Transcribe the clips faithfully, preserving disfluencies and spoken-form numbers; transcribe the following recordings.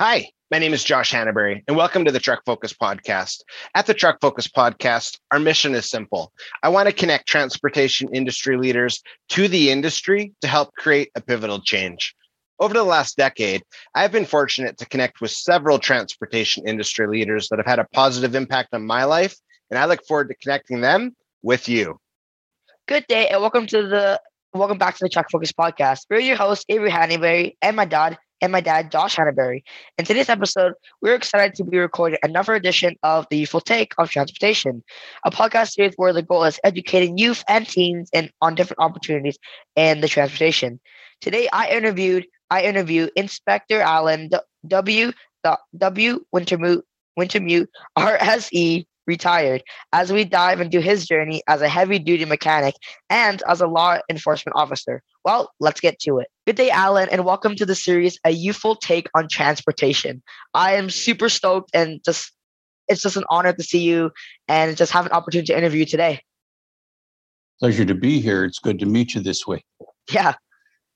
Hi, my name is Josh Hanenberry, and welcome to the Truck Focus Podcast. At the Truck Focus Podcast, our mission is simple. I want to connect transportation industry leaders to the industry to help create a pivotal change. Over the last decade, I've been fortunate to connect with several transportation industry leaders that have had a positive impact on my life, and I look forward to connecting them with you. Good day, and welcome to the welcome back to the Truck Focus Podcast. We're your hosts, Avery Hanenberry, and my dad. and my dad, Josh Hanenberry. In today's episode, we're excited to be recording another edition of the Youthful Take on Transportation, a podcast series where the goal is educating youth and teens in, on different opportunities in the transportation. Today, I interviewed I interview Inspector Allen W. W. Wintermute, Wintermute, R S E, retired, as we dive into his journey as a heavy-duty mechanic and as a law enforcement officer. Well, let's get to it. Good day, Allen, and welcome to the series, A Youthful Take on Transportation. I am super stoked, and just it's just an honor to see you and just have an opportunity to interview you today. Pleasure to be here. It's good to meet you this way. Yeah.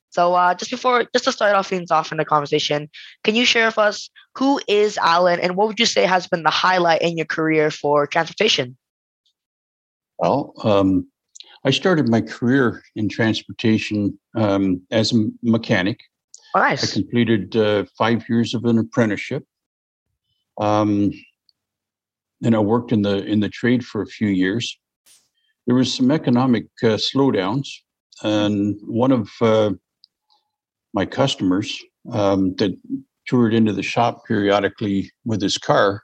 So uh, just before, just to start off things off in the conversation, can you share with us who is Allen and what would you say has been the highlight in your career for transportation? Well, um, I started my career in transportation um, as a mechanic. Oh, nice. I completed uh, five years of an apprenticeship. Um, then I worked in the in the trade for a few years. There was some economic uh, slowdowns, and one of uh, my customers um, that toured into the shop periodically with his car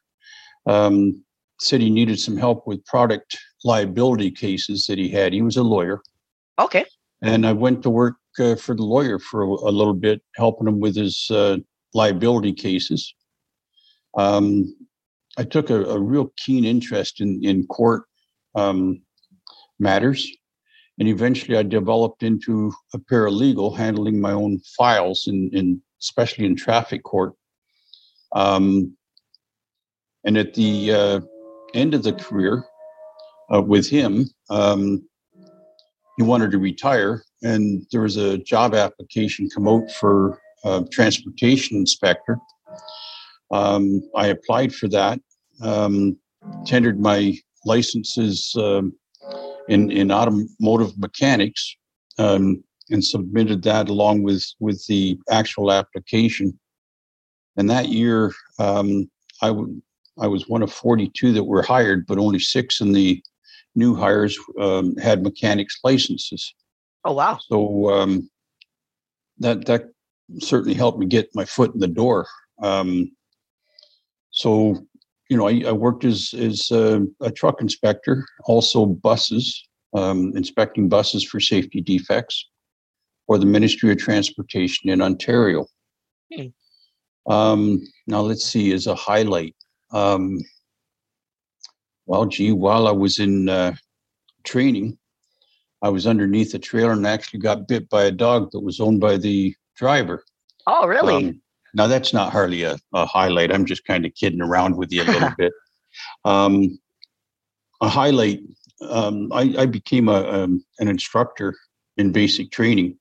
um, said he needed some help with product liability cases that he had. He was a lawyer. Okay. And I went to work uh, for the lawyer for a, a little bit, helping him with his uh, liability cases. Um, I took a, a real keen interest in, in court um, matters. And eventually I developed into a paralegal handling my own files, in, in especially in traffic court. Um, and at the uh, end of the career uh, with him, um, he wanted to retire, and there was a job application come out for uh, transportation inspector. Um, I applied for that, um, tendered my licenses uh, In, in automotive mechanics, um, and submitted that along with, with the actual application. And that year, um, I, w- I was one of forty-two that were hired, but only six in the new hires um, had mechanics licenses. Oh, wow. So um, that that certainly helped me get my foot in the door. Um, so... You know, I, I worked as as uh, a truck inspector, also buses, um, inspecting buses for safety defects for the Ministry of Transportation in Ontario. Hmm. Um, now, let's see, as a highlight. Um, well, gee, while I was in uh, training, I was underneath a trailer and actually got bit by a dog that was owned by the driver. Oh, really? Um, Now, that's not hardly a, a highlight. I'm just kind of kidding around with you a little bit. Um, a highlight, um, I, I became a, um, an instructor in basic training.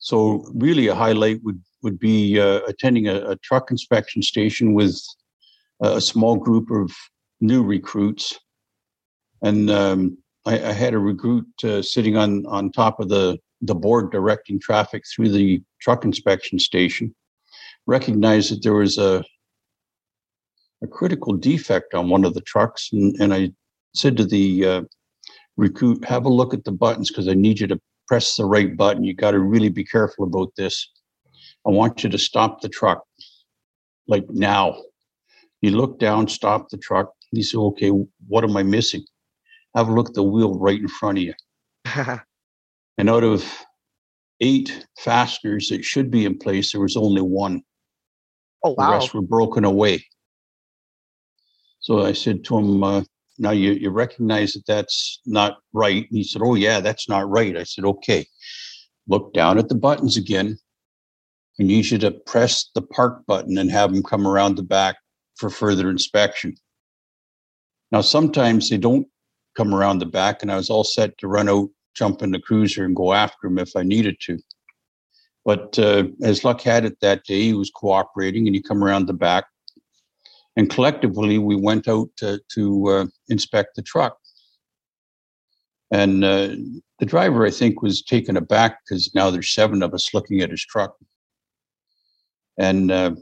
So really a highlight would, would be uh, attending a, a truck inspection station with a small group of new recruits. And um, I, I had a recruit uh, sitting on, on top of the, the board directing traffic through the truck inspection station. Recognized that there was a a critical defect on one of the trucks, and, and I said to the uh, recruit, "Have a look at the buttons, because I need you to press the right button. You got to really be careful about this. I want you to stop the truck, like now." He looked down, stopped the truck. He said, "Okay, what am I missing? Have a look at the wheel right in front of you." And out of eight fasteners that should be in place, there was only one. Oh, wow. The rest were broken away. So I said to him, uh, now you, you recognize that that's not right. And he said, "Oh, yeah, that's not right." I said, "Okay, look down at the buttons again. I need you to press the park button and have them come around the back for further inspection." Now, sometimes they don't come around the back, and I was all set to run out, jump in the cruiser, and go after him if I needed to. But uh, as luck had it that day, he was cooperating, and he come around the back. And collectively, we went out to, to uh, inspect the truck. And uh, the driver, I think, was taken aback because now there's seven of us looking at his truck. And uh,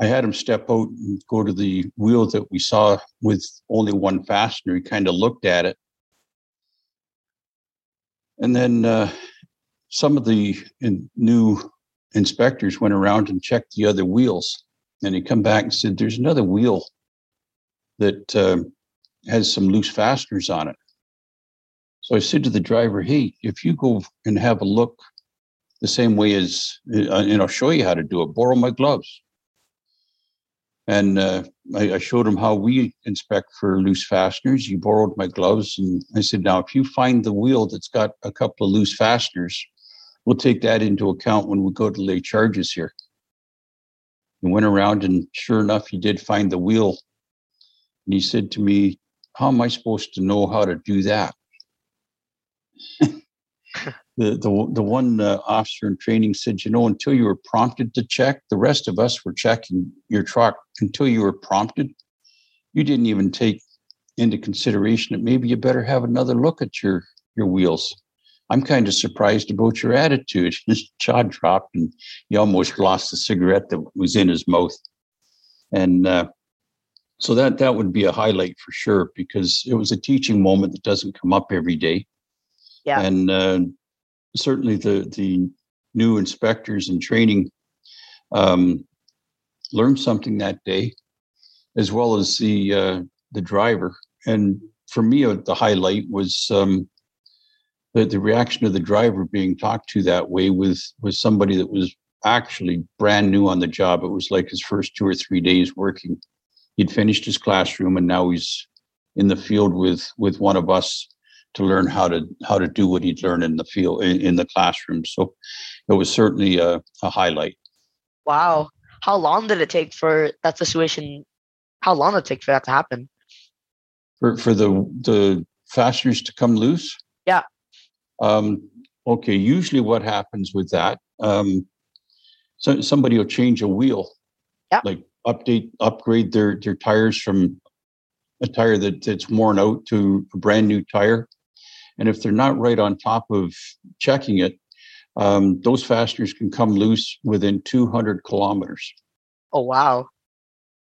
I had him step out and go to the wheel that we saw with only one fastener. He kind of looked at it. And then uh, some of the in- new inspectors went around and checked the other wheels. And he come back and said, there's another wheel that uh, has some loose fasteners on it. So I said to the driver, hey, if you go and have a look the same way as, and I'll show you how to do it, borrow my gloves. And uh, I, I showed him how we inspect for loose fasteners. He borrowed my gloves. And I said, now, if you find the wheel that's got a couple of loose fasteners, we'll take that into account when we go to lay charges here. And went around, and sure enough, he did find the wheel. And he said to me, how am I supposed to know how to do that? the, the the one uh, officer in training said, you know, until you were prompted to check, the rest of us were checking your truck. Until you were prompted, you didn't even take into consideration that maybe you better have another look at your, your wheels. I'm kind of surprised about your attitude. His jaw dropped, and he almost lost the cigarette that was in his mouth. And uh, so that that would be a highlight for sure, because it was a teaching moment that doesn't come up every day. Yeah. And uh, certainly the the new inspectors in training um, learned something that day, as well as the uh, the driver. And for me, uh, the highlight was. Um, The, the reaction of the driver being talked to that way with, with somebody that was actually brand new on the job. It was like his first two or three days working. He'd finished his classroom, and now he's in the field with, with one of us to learn how to how to do what he'd learned in the field in, in the classroom. So it was certainly a, a highlight. Wow. How long did it take for that situation? How long did it take for that to happen? For for the the fasteners to come loose? Yeah. Um, okay, usually what happens with that, um, so somebody will change a wheel, yep. like update, upgrade their, their tires from a tire that, that's worn out to a brand new tire. And if they're not right on top of checking it, um, those fasteners can come loose within two hundred kilometers. Oh, wow.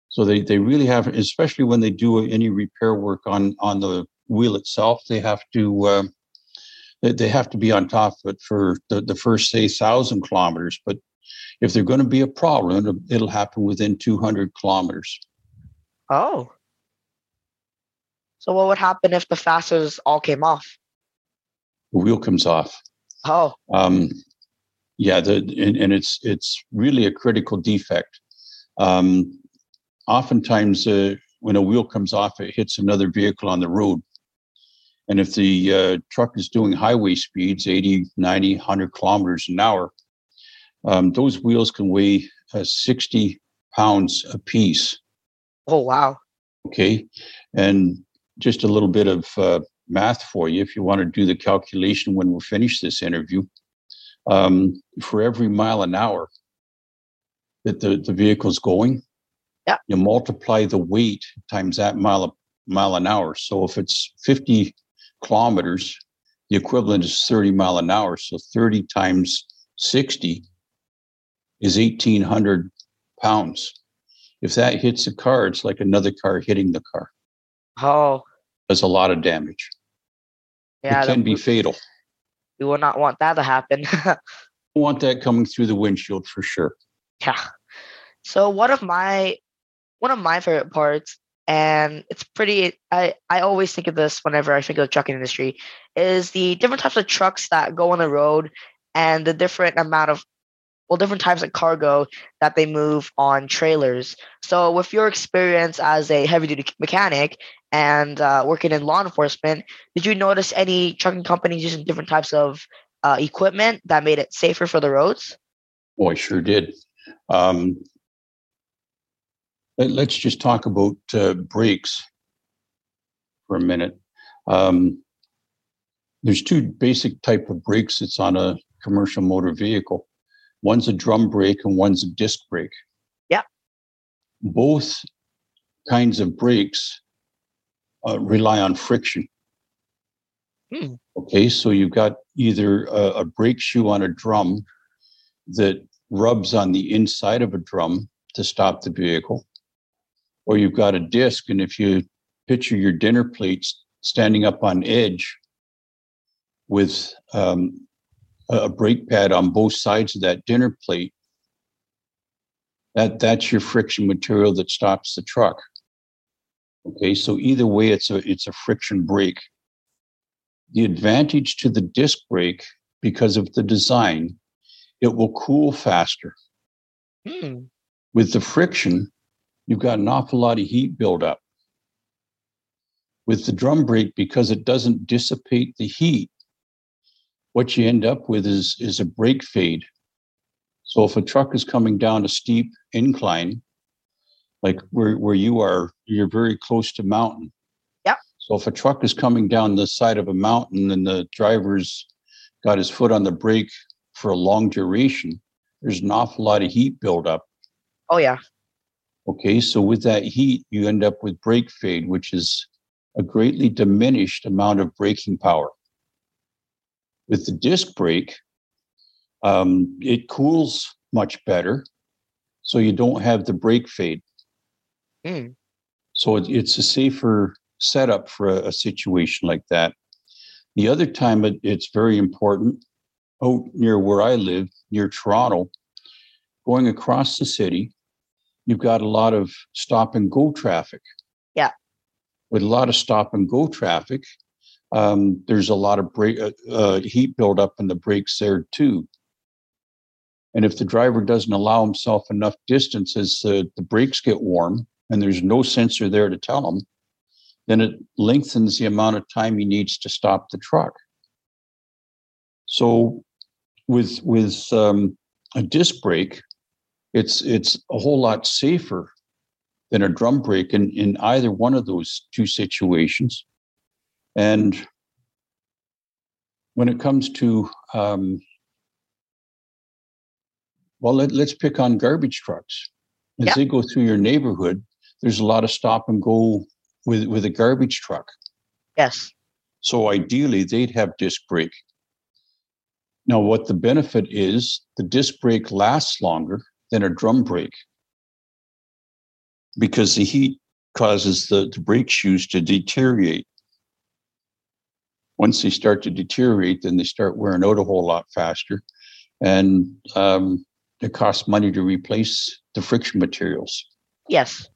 So they, they really have, especially when they do any repair work on, on the wheel itself, they have to, um, uh, They have to be on top of it for the, the first, say, one thousand kilometers. But if they're going to be a problem, it'll happen within two hundred kilometers. Oh. So what would happen if the fasteners all came off? The wheel comes off. Oh. Um, yeah, the, and, and it's it's really a critical defect. Um, oftentimes, uh, when a wheel comes off, it hits another vehicle on the road. And if the uh, truck is doing highway speeds, eighty, ninety, one hundred kilometers an hour, um, those wheels can weigh uh, sixty pounds a piece. Oh, wow. Okay. And just a little bit of uh, math for you, if you want to do the calculation when we finish this interview. Um, for every mile an hour that the, the vehicle's going, yeah. you multiply the weight times that mile, mile an hour. So if it's fifty kilometers, the equivalent is thirty mile an hour. So thirty times sixty is eighteen hundred pounds. If that hits a car, it's like another car hitting the car. Oh. There's a lot of damage. Yeah, it can be fatal. We will not want that to happen. We want that coming through the windshield for sure. Yeah. So one of my one of my favorite parts, and it's pretty, I, I always think of this whenever I think of the trucking industry, is the different types of trucks that go on the road and the different amount of, well, different types of cargo that they move on trailers. So with your experience as a heavy-duty mechanic and uh, working in law enforcement, did you notice any trucking companies using different types of uh, equipment that made it safer for the roads? Oh, I sure did. Um Let's just talk about uh, brakes for a minute. Um, there's two basic type of brakes that's on a commercial motor vehicle. One's a drum brake and one's a disc brake. Yeah. Both kinds of brakes uh, rely on friction. Mm. Okay, so you've got either a, a brake shoe on a drum that rubs on the inside of a drum to stop the vehicle, or you've got a disc, and if you picture your dinner plates standing up on edge with um, a brake pad on both sides of that dinner plate, that, that's your friction material that stops the truck. Okay, so either way, it's a it's a friction brake. The advantage to the disc brake, because of the design, it will cool faster. Mm. With the friction, you've got an awful lot of heat buildup. With the drum brake, because it doesn't dissipate the heat, what you end up with is, is a brake fade. So if a truck is coming down a steep incline, like where, where you are, you're very close to mountain. Yeah. So if a truck is coming down the side of a mountain and the driver's got his foot on the brake for a long duration, there's an awful lot of heat buildup. Oh, yeah. Okay, so with that heat, you end up with brake fade, which is a greatly diminished amount of braking power. With the disc brake, um, it cools much better, so you don't have the brake fade. Mm. So it, it's a safer setup for a, a situation like that. The other time it, it's very important, out near where I live, near Toronto, going across the city, you've got a lot of stop-and-go traffic. Yeah. With a lot of stop-and-go traffic, Um, there's a lot of brake, uh, uh, heat buildup in the brakes there too. And if the driver doesn't allow himself enough distance as uh, the brakes get warm and there's no sensor there to tell him, then it lengthens the amount of time he needs to stop the truck. So with with um, a disc brake, it's, it's a whole lot safer than a drum brake in, in either one of those two situations. And when it comes to, um, well, let, let's pick on garbage trucks. As yeah. they go through your neighborhood, there's a lot of stop and go with, with a garbage truck. Yes. So ideally, they'd have disc brake. Now, what the benefit is, the disc brake lasts longer than a drum brake because the heat causes the, the brake shoes to deteriorate. Once they start to deteriorate, then they start wearing out a whole lot faster. And um, it costs money to replace the friction materials. Yes.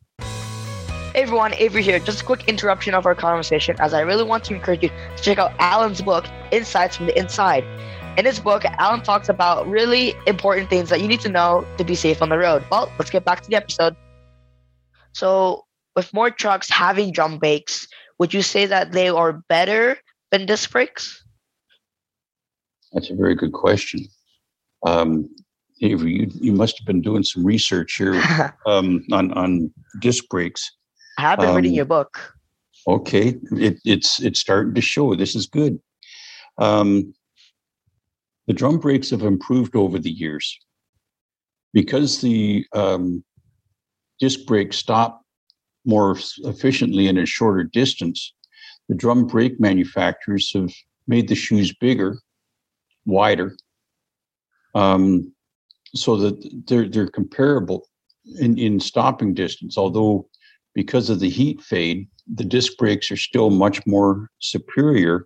Hey everyone, Avery here. Just a quick interruption of our conversation, as I really want to encourage you to check out Allen's book, Insights from the Inside. In his book, Allen talks about really important things that you need to know to be safe on the road. Well, let's get back to the episode. So with more trucks having drum brakes, would you say that they are better than disc brakes? That's a very good question. Um, Avery, you, you must have been doing some research here um, on, on disc brakes. I have been um, reading your book. Okay, it, it's it's starting to show. This is good. Um, the drum brakes have improved over the years. Because the um, disc brakes stop more efficiently and at a shorter distance, the drum brake manufacturers have made the shoes bigger, wider, um, so that they're they're comparable in, in stopping distance. Although, because of the heat fade, the disc brakes are still much more superior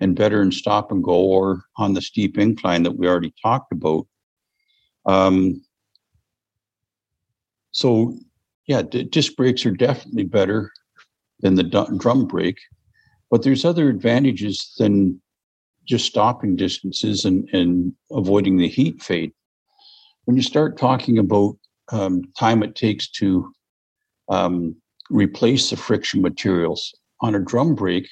and better in stop and go or on the steep incline that we already talked about. Um, so, yeah, d- disc brakes are definitely better than the d- drum brake. But there's other advantages than just stopping distances and, and avoiding the heat fade. When you start talking about um, time it takes to um, replace the friction materials on a drum brake,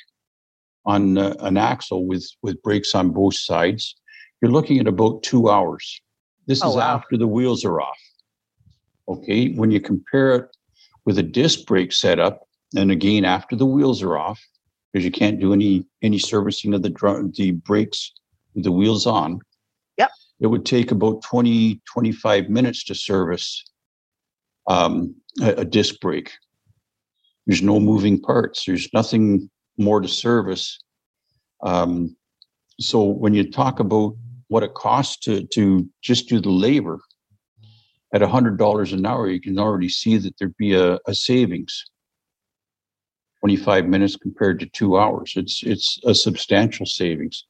on uh, an axle with, with brakes on both sides, you're looking at about two hours. This oh, is wow. after the wheels are off. Okay, when you compare it with a disc brake setup, and again, after the wheels are off, because you can't do any any servicing of the drum, the brakes with the wheels on. Yep. it would take about twenty, twenty-five minutes to service um, a, a disc brake. There's no moving parts. There's nothing more to service. Um, so when you talk about what it costs to, to just do the labor, at one hundred dollars an hour, you can already see that there'd be a, a savings. twenty-five minutes compared to two hours. It's it's a substantial savings.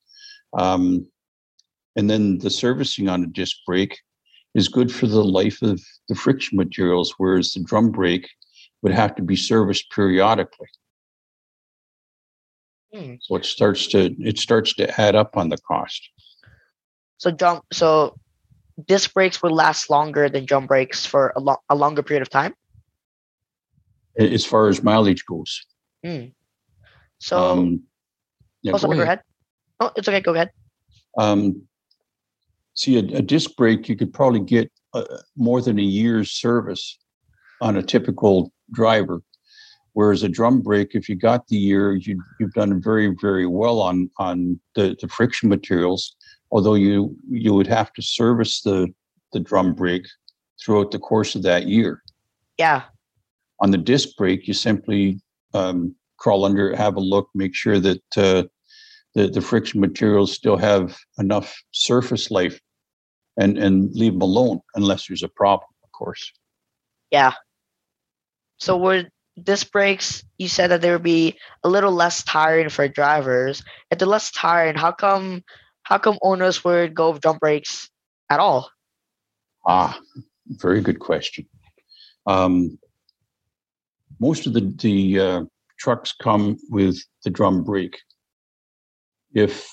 Um, and then the servicing on a disc brake is good for the life of the friction materials, whereas the drum brake would have to be serviced periodically. Hmm. So it starts to it starts to add up on the cost. So drum so disc brakes would last longer than drum brakes for a, lo- a longer period of time? As far as mileage goes. Mm. So, um, yeah, also, go, go ahead. ahead. Oh, it's okay. Go ahead. Um, see, a, a disc brake, you could probably get uh, more than a year's service on a typical driver. Whereas a drum brake, if you got the year, you, you've done very, very well on, on the, the friction materials. Although you you would have to service the, the drum brake throughout the course of that year. Yeah. On the disc brake, you simply um, crawl under, have a look, make sure that uh, the, the friction materials still have enough surface life, and, and leave them alone unless there's a problem, of course. Yeah. So would disc brakes, you said that they would be a little less tiring for drivers. If they're less tiring, how come how come owners would go with drum brakes at all? Ah, very good question. Um Most of the, the uh, trucks come with the drum brake. If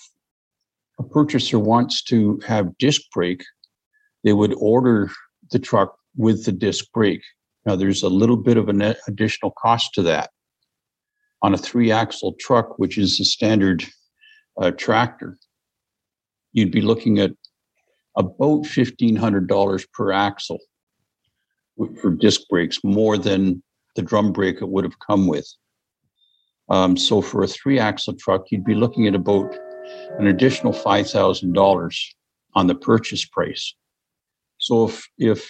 a purchaser wants to have disc brake, they would order the truck with the disc brake. Now, there's a little bit of an additional cost to that. On a three-axle truck, which is the standard uh, tractor, you'd be looking at about fifteen hundred dollars per axle for disc brakes, more than the drum brake it would have come with. Um, so for a three-axle truck, you'd be looking at about an additional five thousand dollars on the purchase price. So if, if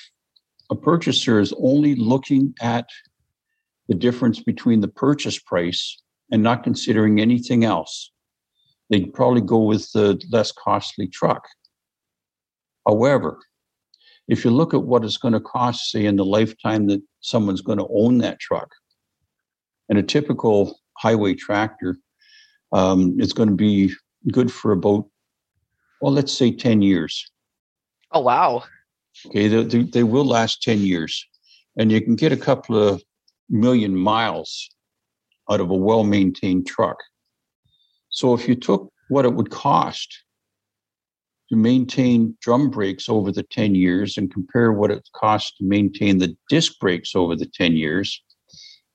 a purchaser is only looking at the difference between the purchase price and not considering anything else, they'd probably go with the less costly truck. However, if you look at what it's going to cost, say, in the lifetime that someone's going to own that truck, and a typical highway tractor, um, it's going to be good for about, well, let's say ten years. Oh, wow. Okay, they, they, they will last ten years. And you can get a couple of million miles out of a well-maintained truck. So if you took what it would cost to maintain drum brakes over the ten years and compare what it costs to maintain the disc brakes over the ten years,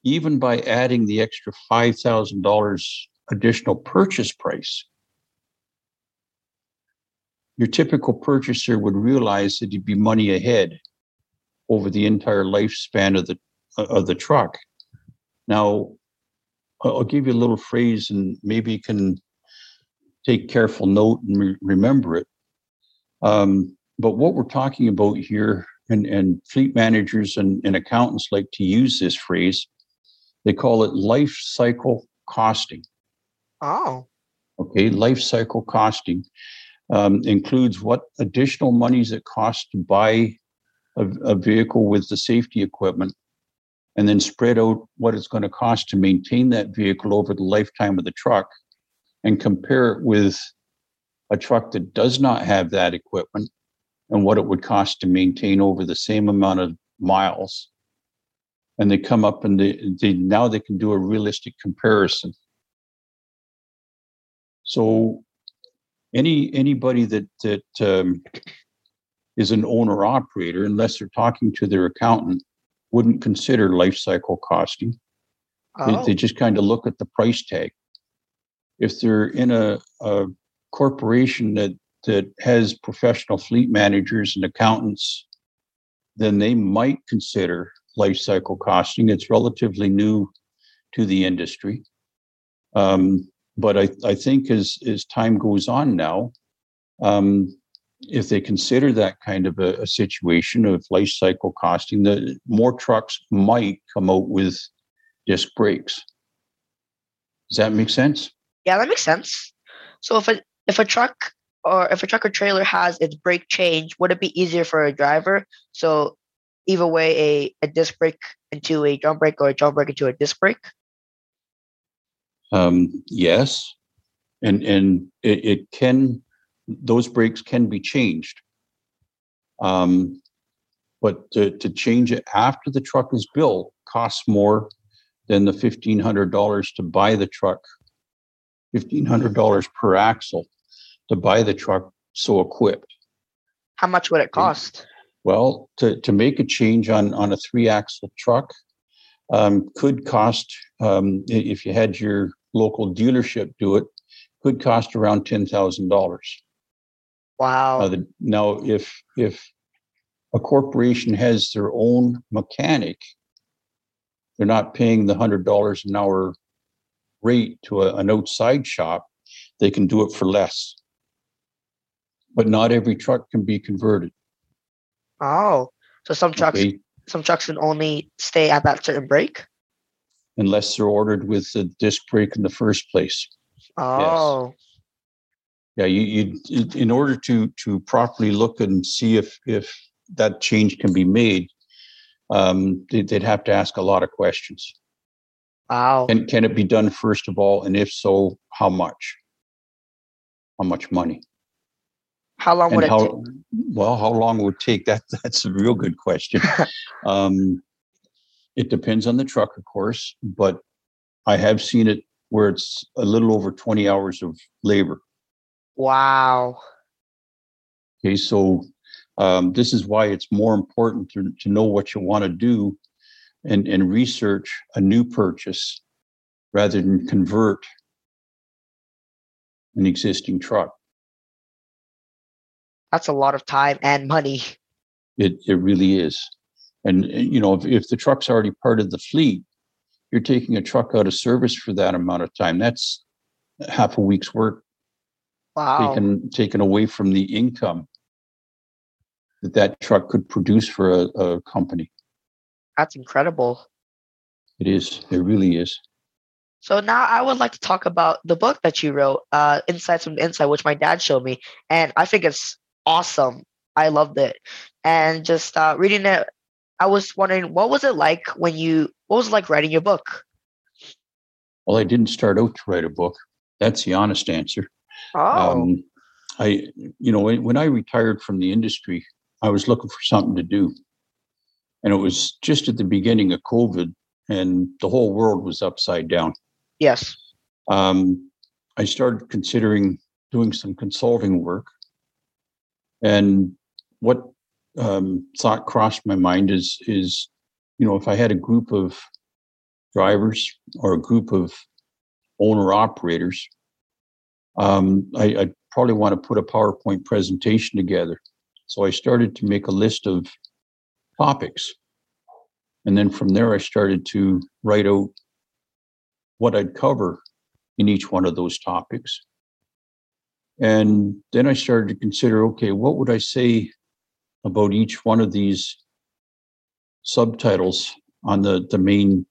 even by adding the extra five thousand dollars additional purchase price, your typical purchaser would realize that you'd be money ahead over the entire lifespan of the, of the truck. Now, I'll give you a little phrase, and maybe you can take careful note and re- remember it. Um, but what we're talking about here, and, and fleet managers and, and accountants like to use this phrase, they call it life cycle costing. Oh. Okay, life cycle costing um, includes what additional monies it costs to buy a, a vehicle with the safety equipment, and then spread out what it's going to cost to maintain that vehicle over the lifetime of the truck, and compare it with a truck that does not have that equipment and what it would cost to maintain over the same amount of miles. And they come up and they, they now they can do a realistic comparison. So any anybody that, that um, is an owner-operator, unless they're talking to their accountant, wouldn't consider life cycle costing. Oh. They, they just kind of look at the price tag. If they're in a, a corporation that, that has professional fleet managers and accountants, then they might consider life cycle costing. It's relatively new to the industry. Um, but I, I think as, as time goes on now, um, if they consider that kind of a, a situation of life cycle costing, the more trucks might come out with disc brakes. Does that make sense? Yeah, that makes sense. So if a if a truck or if a truck or trailer has its brake change, would it be easier for a driver? So either way, a, a disc brake into a drum brake or a drum brake into a disc brake? Um, yes. And and it, it can, those brakes can be changed. Um, but to, to change it after the truck is built costs more than the fifteen hundred dollars to buy the truck, fifteen hundred dollars per axle to buy the truck so equipped. How much would it cost? Well, to, to make a change on, on a three-axle truck um, could cost, um, if you had your local dealership do it, could cost around ten thousand dollars. Wow. Now, the, now if, if a corporation has their own mechanic, they're not paying the one hundred dollars an hour rate to a, an outside shop. They can do it for less. But not every truck can be converted. Oh, so some trucks okay. some trucks can only stay at that certain brake? Unless they're ordered with the disc brake in the first place. Oh. Yes. Yeah, you, you in order to to properly look and see if, if that change can be made, Um, they'd have to ask a lot of questions. Wow. And can it be done first of all? And if so, how much? How much money? How long and would how, it take? Well, how long would it take? That, that's a real good question. um, it depends on the truck, of course, but I have seen it where it's a little over twenty hours of labor. Wow. Okay, so... Um, this is why it's more important to, to know what you want to do and, and research a new purchase rather than convert an existing truck. That's a lot of time and money. It it really is. And, you know, if, if the truck's already part of the fleet, you're taking a truck out of service for that amount of time. That's half a week's work. Wow. Taken, taken away from the income that that truck could produce for a, a company. That's incredible. It is. It really is. So now I would like to talk about the book that you wrote, uh, Insights from the Inside, which my dad showed me. And I think it's awesome. I loved it. And just uh, reading it, I was wondering, what was it like when you, what was it like writing your book? Well, I didn't start out to write a book. That's the honest answer. Oh. Um, I, you know, when, when I retired from the industry, I was looking for something to do. And it was just at the beginning of COVID and the whole world was upside down. Yes. Um, I started considering doing some consulting work. And what um, thought crossed my mind is, is, you know, if I had a group of drivers or a group of owner operators, um, I, I'd probably want to put a PowerPoint presentation together. So I started to make a list of topics. And then from there, I started to write out what I'd cover in each one of those topics. And then I started to consider, okay, what would I say about each one of these subtitles on the, the main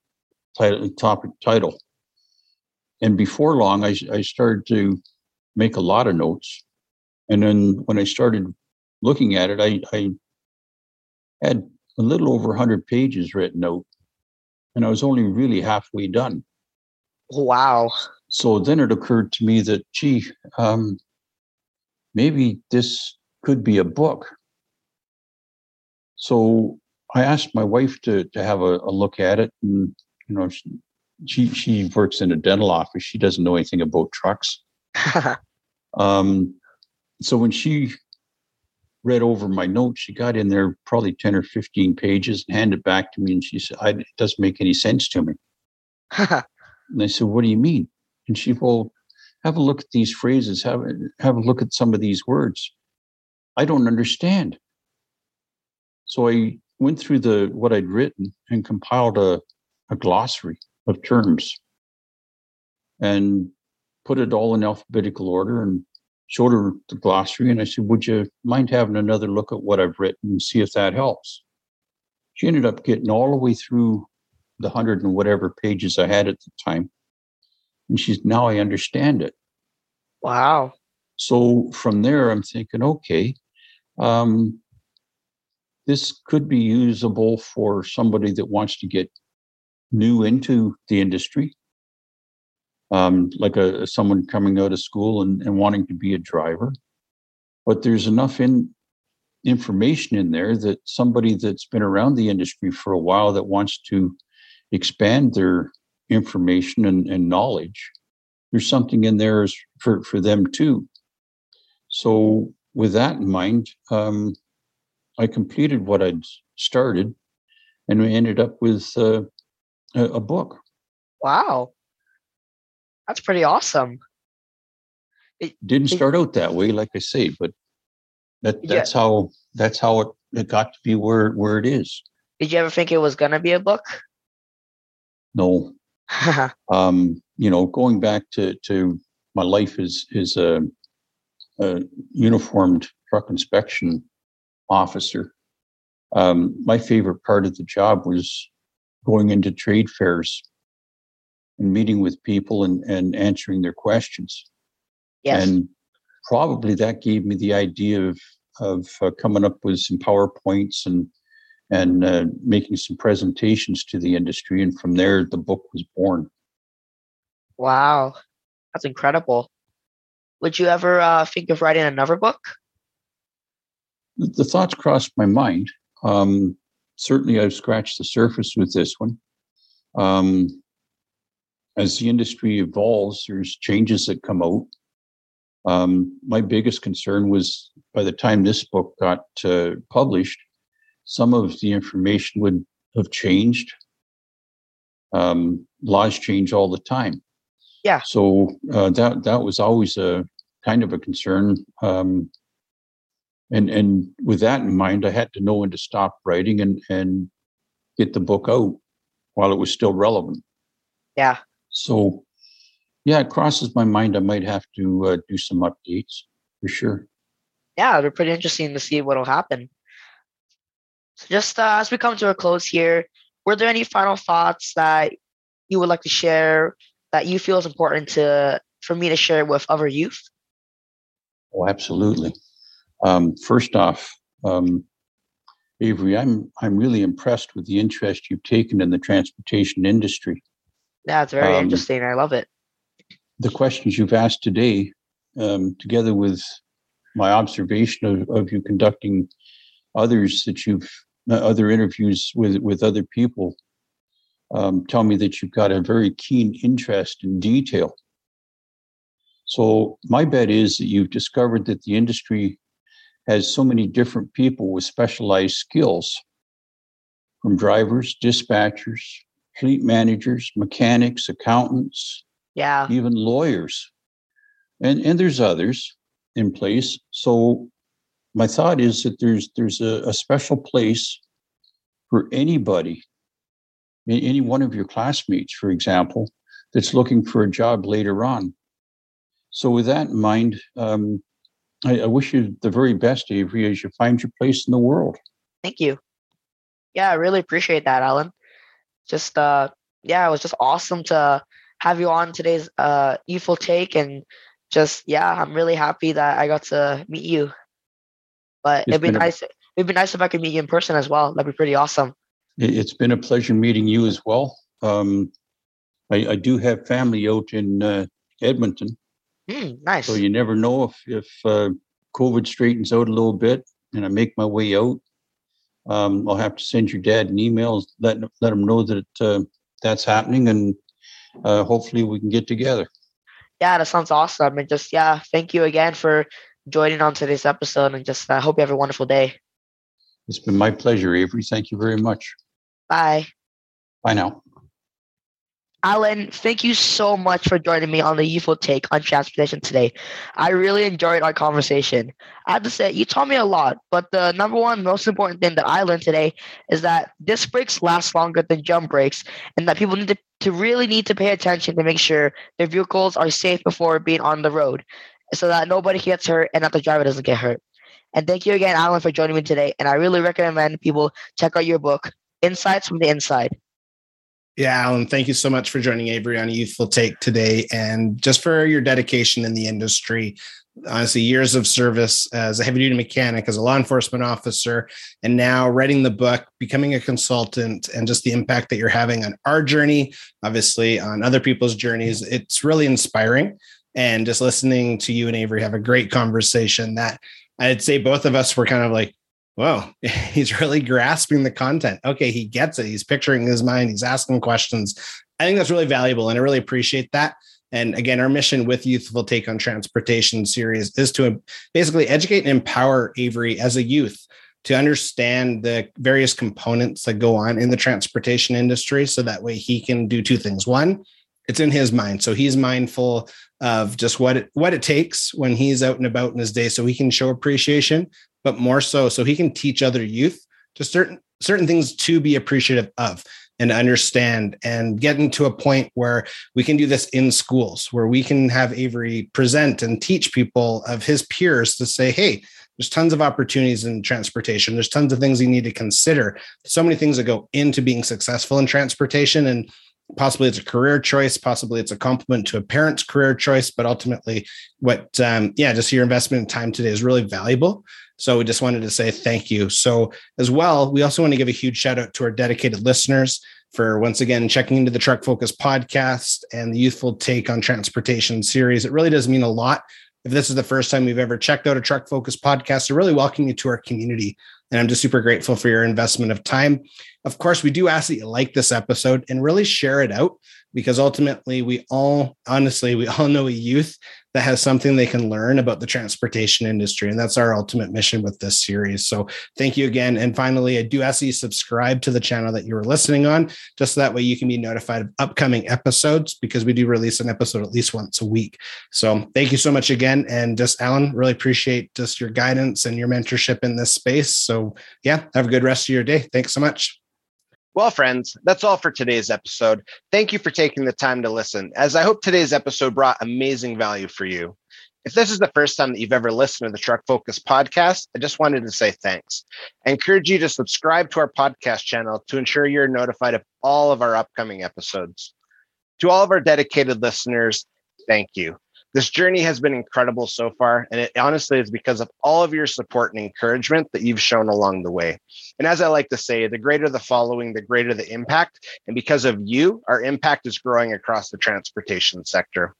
title, topic title? And before long, I, I started to make a lot of notes. And then when I started looking at it, I, I had a little over one hundred pages written out, and I was only really halfway done. Wow. So then it occurred to me that, gee, um, maybe this could be a book. So I asked my wife to to have a, a look at it, and you know, she she works in a dental office. She doesn't know anything about trucks. um, so when she read over my notes, she got in there probably ten or fifteen pages and handed back to me. And she said, I, it doesn't make any sense to me. And I said, what do you mean? And she said, well, have a look at these phrases. Have, have a look at some of these words. I don't understand. So I went through the what I'd written and compiled a, a glossary of terms and put it all in alphabetical order and sort of the glossary, and I said, would you mind having another look at what I've written and see if that helps? She ended up getting all the way through the hundred and whatever pages I had at the time. And she's, now I understand it. Wow. So from there, I'm thinking, okay, um, this could be usable for somebody that wants to get new into the industry. Um, like a, someone coming out of school and, and wanting to be a driver. But there's enough in information in there that somebody that's been around the industry for a while that wants to expand their information and, and knowledge, there's something in there for, for them too. So with that in mind, um, I completed what I'd started, and we ended up with uh, a, a book. Wow. That's pretty awesome. It didn't start out that way, like I say, but that, that's yeah. how that's how it, it got to be where, where it is. Did you ever think it was going to be a book? No. um, you know, going back to, to my life as is, is a, a uniformed truck inspection officer, um, my favorite part of the job was going into trade fairs and meeting with people and, and answering their questions. Yes. And probably that gave me the idea of of uh, coming up with some PowerPoints and and uh, making some presentations to the industry. And from there, the book was born. Wow. That's incredible. Would you ever uh, think of writing another book? The, the thoughts crossed my mind. Um, certainly, I've scratched the surface with this one. Um, As the industry evolves, there's changes that come out. Um, my biggest concern was by the time this book got uh, published, some of the information would have changed. Um, laws change all the time. Yeah. So uh, that that was always a kind of a concern. Um, and and with that in mind, I had to know when to stop writing and and get the book out while it was still relevant. Yeah. So, yeah, it crosses my mind. I might have to uh, do some updates for sure. Yeah, it'll be pretty interesting to see what'll happen. So just uh, as we come to a close here, were there any final thoughts that you would like to share that you feel is important to for me to share with other youth? Oh, absolutely. Um, first off, um, Avery, I'm I'm really impressed with the interest you've taken in the transportation industry. Yeah, it's very um, interesting. I love it. The questions you've asked today, um, together with my observation of, of you conducting others that you've uh, other interviews with, with other people, um, tell me that you've got a very keen interest in detail. So my bet is that you've discovered that the industry has so many different people with specialized skills, from drivers, dispatchers, fleet managers, mechanics, accountants, yeah, even lawyers. And and there's others in place. So my thought is that there's there's a, a special place for anybody, any one of your classmates, for example, that's looking for a job later on. So with that in mind, um, I, I wish you the very best, Avery, as you find your place in the world. Thank you. Yeah, I really appreciate that, Alan. Just, uh, yeah, it was just awesome to have you on today's uh, Youthful Take. And just, yeah, I'm really happy that I got to meet you. But it'd be nice. A, it'd be nice if I could meet you in person as well. That'd be pretty awesome. It's been a pleasure meeting you as well. Um, I, I do have family out in uh, Edmonton. Mm, nice. So you never know if, if uh, COVID straightens out a little bit and I make my way out. Um, I'll have to send your dad an email, let, let him know that uh, that's happening, and uh, hopefully we can get together. Yeah, that sounds awesome. And just, yeah, thank you again for joining on today's episode, and just uh, hope you have a wonderful day. It's been my pleasure, Avery. Thank you very much. Bye. Bye now. Alan, thank you so much for joining me on the Youthful Take on Transportation today. I really enjoyed our conversation. I have to say, you taught me a lot, but the number one most important thing that I learned today is that disc brakes last longer than jump brakes, and that people need to, to really need to pay attention to make sure their vehicles are safe before being on the road. so that nobody gets hurt and that the driver doesn't get hurt. And thank you again, Allen, for joining me today. And I really recommend people check out your book, Insights from the Inside. Yeah, Allen, thank you so much for joining Avery on Youthful Take today, and just for your dedication in the industry. Honestly, years of service as a heavy-duty mechanic, as a law enforcement officer, and now writing the book, becoming a consultant, and just the impact that you're having on our journey, obviously on other people's journeys. It's really inspiring. And just listening to you and Avery have a great conversation that I'd say both of us were kind of like, whoa, he's really grasping the content. Okay, he gets it. He's picturing his mind. He's asking questions. I think that's really valuable, and I really appreciate that. And again, our mission with Youthful Take on Transportation series is to basically educate and empower Avery as a youth to understand the various components that go on in the transportation industry, so that way he can do two things. One, it's in his mind, so he's mindful of just what it, what it takes when he's out and about in his day, so he can show appreciation, but more so, so he can teach other youth to certain certain things to be appreciative of and understand, and getting to a point where we can do this in schools, where we can have Avery present and teach people of his peers to say, hey, there's tons of opportunities in transportation. There's tons of things you need to consider. So many things that go into being successful in transportation, and possibly it's a career choice, possibly it's a complement to a parent's career choice, but ultimately what, um, yeah, just your investment in time today is really valuable. So we just wanted to say thank you. So as well, we also want to give a huge shout out to our dedicated listeners for once again checking into the Truck Focus podcast and the Youthful Take on Transportation series. It really does mean a lot. If this is the first time we've ever checked out a Truck Focus podcast, we really welcome you to our community. And I'm just super grateful for your investment of time. Of course, we do ask that you like this episode and really share it out, because ultimately we all, honestly, we all know a youth that has something they can learn about the transportation industry. And that's our ultimate mission with this series. So thank you again. And finally, I do ask that you subscribe to the channel that you are listening on, just so that way you can be notified of upcoming episodes, because we do release an episode at least once a week. So thank you so much again. And just Allen, really appreciate just your guidance and your mentorship in this space. So yeah, have a good rest of your day. Thanks so much. Well, friends, that's all for today's episode. Thank you for taking the time to listen, as I hope today's episode brought amazing value for you. If this is the first time that you've ever listened to the Truck Focus podcast, I just wanted to say thanks. I encourage you to subscribe to our podcast channel to ensure you're notified of all of our upcoming episodes. To all of our dedicated listeners, thank you. This journey has been incredible so far, and it honestly is because of all of your support and encouragement that you've shown along the way. And as I like to say, the greater the following, the greater the impact. And because of you, our impact is growing across the transportation sector.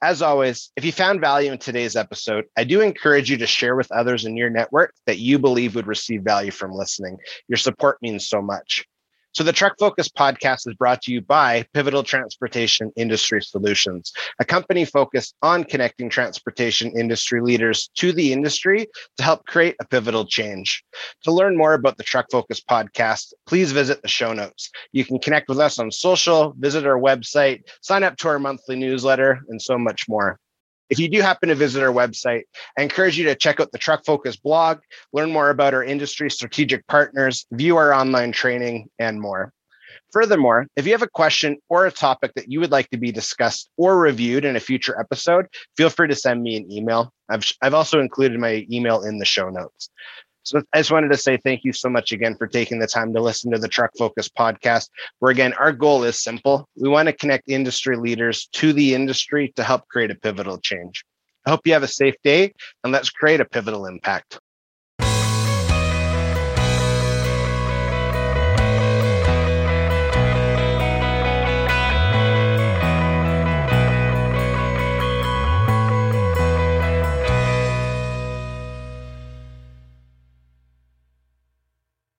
As always, if you found value in today's episode, I do encourage you to share with others in your network that you believe would receive value from listening. Your support means so much. So the Truck Focus podcast is brought to you by Pivotal Transportation Industry Solutions, a company focused on connecting transportation industry leaders to the industry to help create a pivotal change. To learn more about the Truck Focus podcast, please visit the show notes. You can connect with us on social, visit our website, sign up to our monthly newsletter, and so much more. If you do happen to visit our website, I encourage you to check out the Truck Focus blog, learn more about our industry strategic partners, view our online training, and more. Furthermore, if you have a question or a topic that you would like to be discussed or reviewed in a future episode, feel free to send me an email. I've, I've also included my email in the show notes. So I just wanted to say thank you so much again for taking the time to listen to the Truck Focus podcast, where again, our goal is simple. We want to connect industry leaders to the industry to help create a pivotal change. I hope you have a safe day, and let's create a pivotal impact.